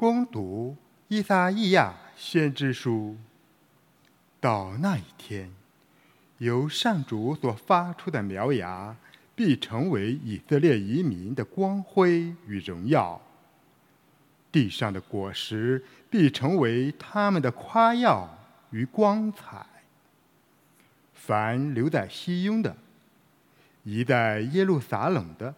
攻读依撒意亚先知书。到那一天，由上主所发出的苗芽必成为以色列移民的光辉与荣耀，地上的果实必成为他们的夸耀与光彩。凡留在西雍的，移在耶路撒冷的，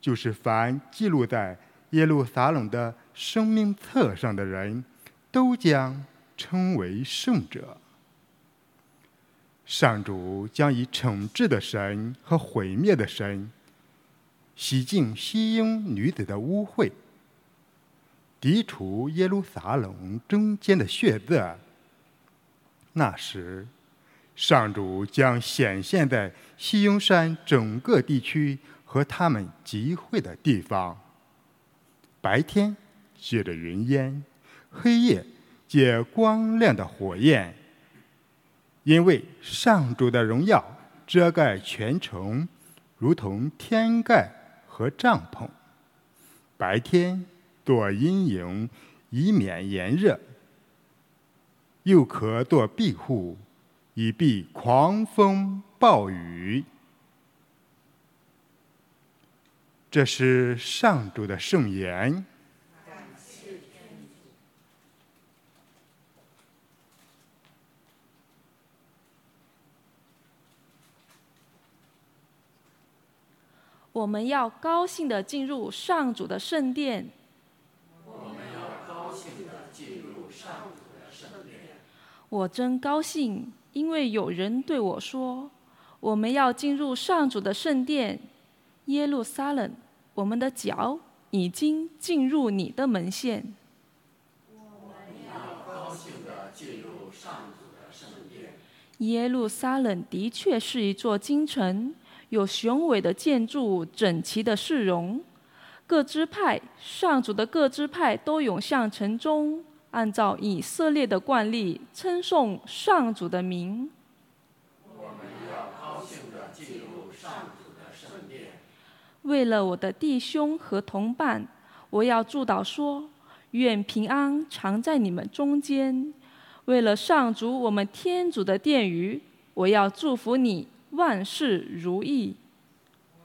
就是凡记录在耶路撒冷的生命册上的人，都将称为圣者。上主将以惩治的神和毁灭的神洗净西雍女子的污秽，涤除耶路撒冷中间的血渍。那时，上主将显现在西雍山整个地区和他们集会的地方。白天借着云烟，黑夜借光亮的火焰，因为上主的荣耀遮盖全城，如同天盖和帐篷。白天做阴影，以免炎热；又可做庇护，以避狂风暴雨。这是上主的圣言。感谢天主。我们要高兴地进入上主的圣殿。我真高兴，因为有人对我说，我们要进入上主的圣殿。耶路撒冷，我们的脚已经进入你的门限。我们要高兴地进入上主的圣殿。耶路撒冷的确是一座京城，有雄伟的建筑，整齐的市容。各支派，上主的各支派都涌向城中，按照以色列的惯例，称颂上主的名。我们要高兴地进入上主的圣殿。为了我的弟兄和同伴，我要祝祷说：愿平安常在你们中间。为了上主我们天主的殿宇，我要祝福你万事如意。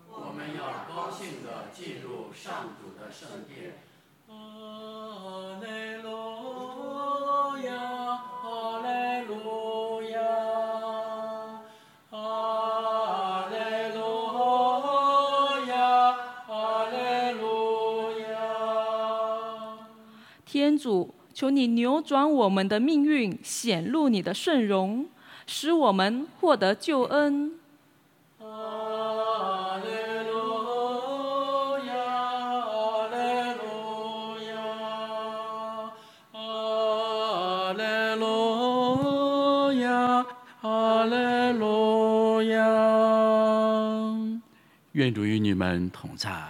我们要高兴地进入上主的圣殿。天主，求你扭转我们的命运，显露你的圣容，使我们获得救恩。哈利路亚，哈利路亚，哈利路亚，哈利路亚。愿主与你们同在。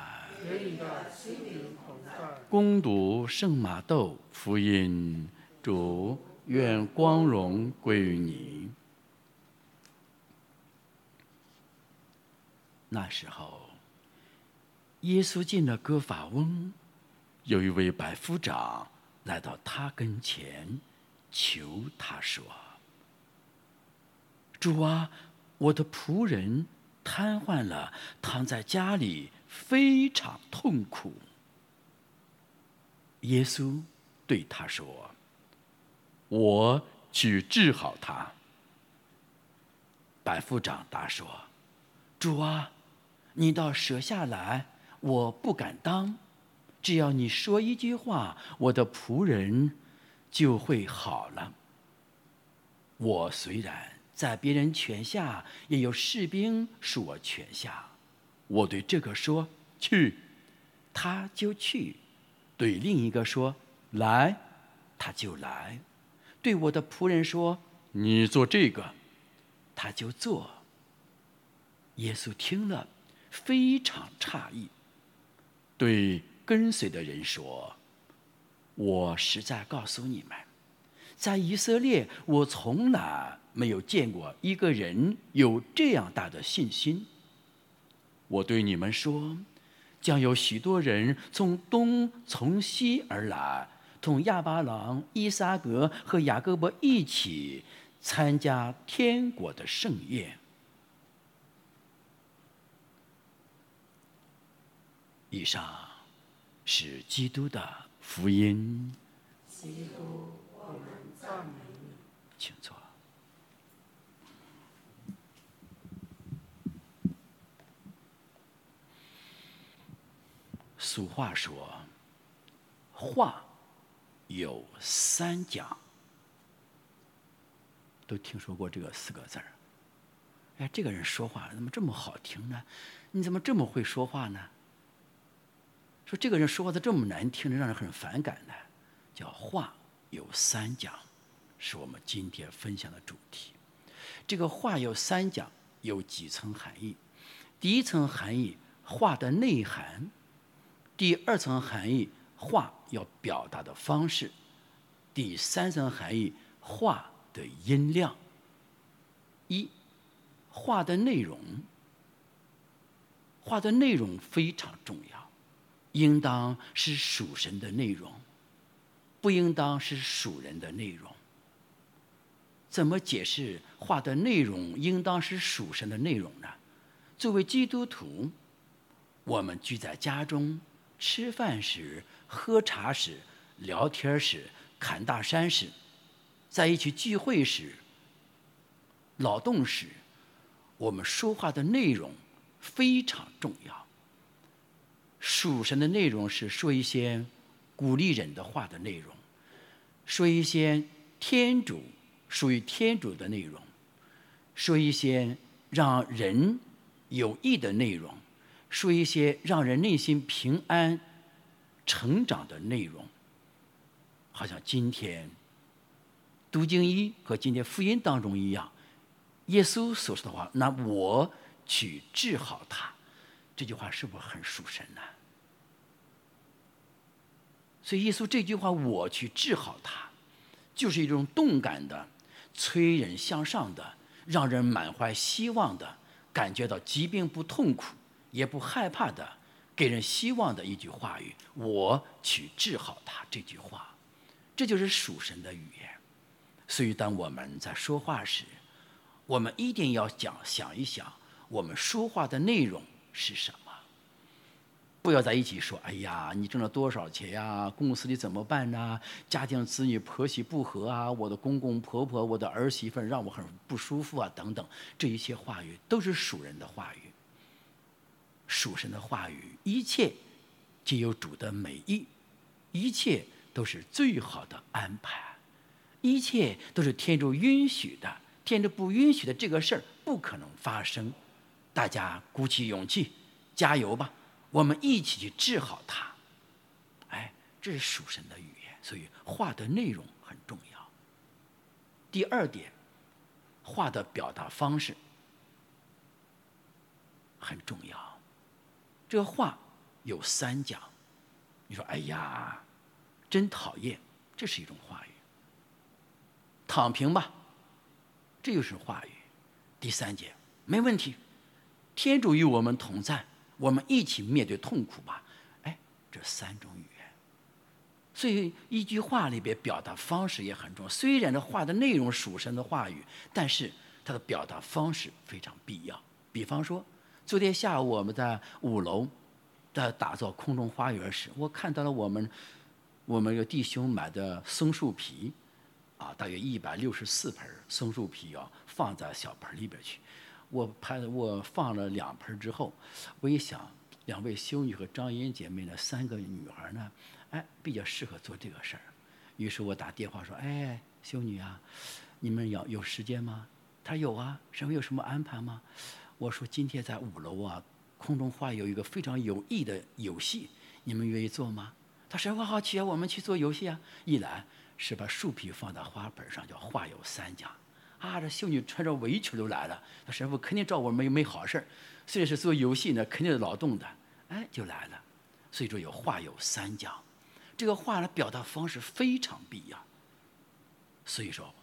恭读圣马窦福音，主，愿光荣归于你。那时候，耶稣进了葛法翁，有一位百夫长来到他跟前，求他说：“主啊，我的仆人瘫痪了，躺在家里，非常痛苦。”耶稣对他说：“我去治好他。”百夫长答说：“主啊，你倒舍下来，我不敢当。只要你说一句话，我的仆人就会好了。我虽然在别人权下，也有士兵属我权下。我对这个说，去，他就去；对另一个说，来，他就来；对我的仆人说，你做这个，他就做。”耶稣听了，非常诧异，对跟随的人说：“我实在告诉你们，在以色列，我从来没有见过一个人有这样大的信心。我对你们说，将有许多人从东从西而来，同亚巴郎、伊撒格和雅各伯一起参加天国的盛宴。以上是基督的福音。基督，我们赞美你。请坐。俗话说，话有三讲，都听说过这个四个字儿。哎，这个人说话怎么这么好听呢？你怎么这么会说话呢？说这个人说话的这么难听，让人很反感呢，叫话有三讲，是我们今天分享的主题。这个话有三讲有几层含义。第一层含义，话的内涵；第二层含义，话要表达的方式；第三层含义，话的音量。一，话的内容。话的内容非常重要。应当是属神的内容，不应当是属人的内容。怎么解释话的内容应当是属神的内容呢？作为基督徒，我们聚在家中，吃饭时、喝茶时、聊天时、侃大山时，在一起聚会时、劳动时，我们说话的内容非常重要。属神的内容是说一些鼓励人的话的内容，说一些天主属于天主的内容，说一些让人有益的内容，说一些让人内心平安成长的内容。好像今天读经一和今天福音当中一样，耶稣所说的话，那我去治好他，这句话是不是很属神呢？所以耶稣这句话，我去治好他，就是一种动感的、催人向上的、让人满怀希望的，感觉到疾病不痛苦也不害怕的，给人希望的一句话语，我去治好他，这句话，这就是属神的语言。所以当我们在说话时，我们一定要想一想我们说话的内容是什么。不要在一起说，哎呀，你挣了多少钱呀？公司里怎么办呢？家庭子女婆媳不和啊，我的公公婆婆、我的儿媳妇让我很不舒服啊，等等，这一切话语都是属人的话语。属神的话语，一切皆有主的美意，一切都是最好的安排，一切都是天主允许的，天主不允许的这个事儿不可能发生。大家鼓起勇气，加油吧！我们一起去治好它。哎，这是属神的语言，所以话的内容很重要。第二点，话的表达方式很重要。这个话有三讲。你说，哎呀，真讨厌，这是一种话语。躺平吧，这就是话语。第三节，没问题，天主与我们同在，我们一起面对痛苦吧。哎，这三种语言。所以一句话里边表达方式也很重要。虽然这话的内容属神的话语，但是它的表达方式非常必要。比方说，昨天下午我们在5楼在打造空中花园时，我看到了我们有弟兄买的松树皮啊，大约164盆松树皮啊，放在小盆里边去。我放了2盆之后，我一想，两位修女和张英姐妹呢，3个女孩呢，哎，比较适合做这个事儿。于是我打电话说：“哎，修女啊，你们有时间吗？”她有啊。什么有什么安排吗？我说今天在5楼啊，空中花有一个非常有益的游戏，你们愿意做吗？她说：“我好奇啊，我们去做游戏啊。”一来是把树皮放在花盆上，叫花有三讲。啊，这秀女穿着围裙都来了，那神父肯定找我们没好事，虽然是做游戏呢，肯定是劳动的，哎，就来了。所以说有话有三讲，这个话的表达方式非常必要。所以说，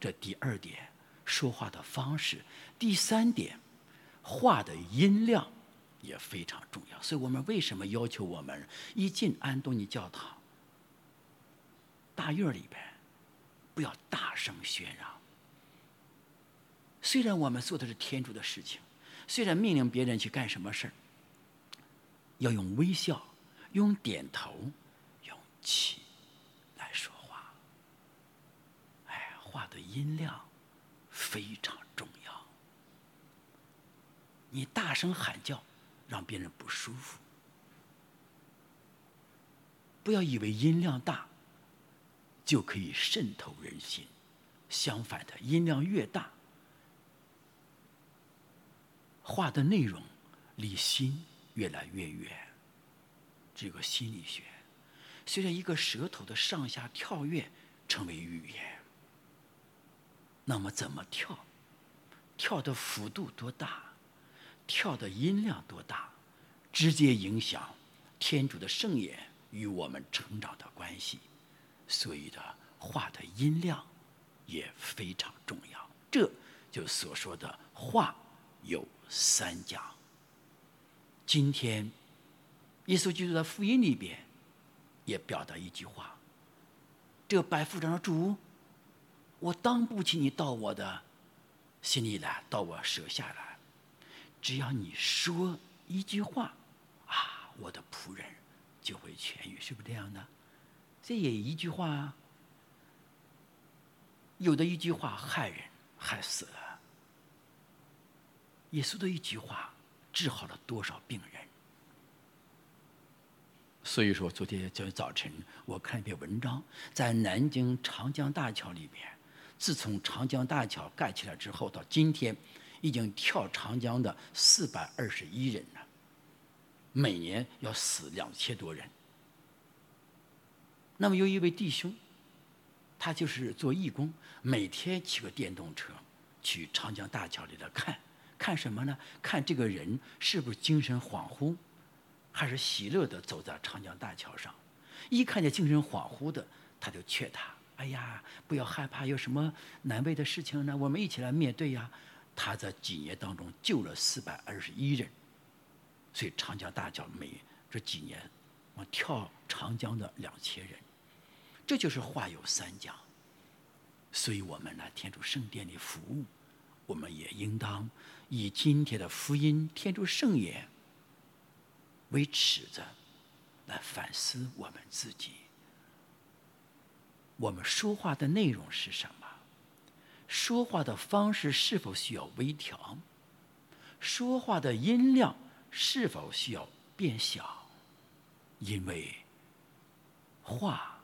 这第二点说话的方式。第三点，话的音量也非常重要。所以我们为什么要求我们一进安东尼教堂大院里边不要大声喧嚷？虽然我们做的是天主的事情，虽然命令别人去干什么事，要用微笑，用点头，用气来说话。哎，话的音量非常重要。你大声喊叫让别人不舒服，不要以为音量大就可以渗透人心，相反的，音量越大，话的内容离心越来越远。这个心理学，虽然一个舌头的上下跳跃成为语言，那么怎么跳，跳的幅度多大，跳的音量多大，直接影响天主的圣言与我们成长的关系。所以的话的音量也非常重要。这就是所说的话有三讲。今天耶稣基督的福音里边也表达一句话，这百夫长说，主，我当不起你到我的心里来，到我舍下来，只要你说一句话啊，我的仆人就会痊愈，是不是这样的？这也一句话，有的一句话害人害死了。耶稣的一句话治好了多少病人？所以说昨天早晨我看一篇文章，在南京长江大桥里边，自从长江大桥盖起来之后到今天，已经跳长江的421人了，每年要死2000多人。那么有一位弟兄，他就是做义工，每天骑个电动车去长江大桥里头看，看什么呢？看这个人是不是精神恍惚，还是喜乐地走在长江大桥上。一看见精神恍惚的，他就劝他，哎呀，不要害怕，有什么难为的事情呢？我们一起来面对呀。他在几年当中救了421人。所以长江大桥每这几年跳长江的2000人。这就是话有三讲。所以我们来天主圣殿里服务，我们也应当以今天的福音天主圣言为尺子来反思我们自己。我们说话的内容是什么？说话的方式是否需要微调？说话的音量是否需要变小？因为话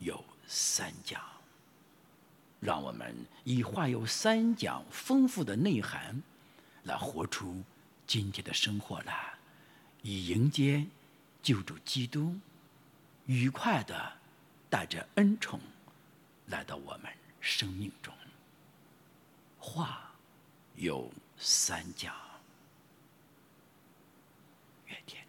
有三讲。让我们以话有三讲丰富的内涵来活出今天的生活来，以迎接救主基督，愉快地带着恩宠来到我们生命中。话有三讲。愿天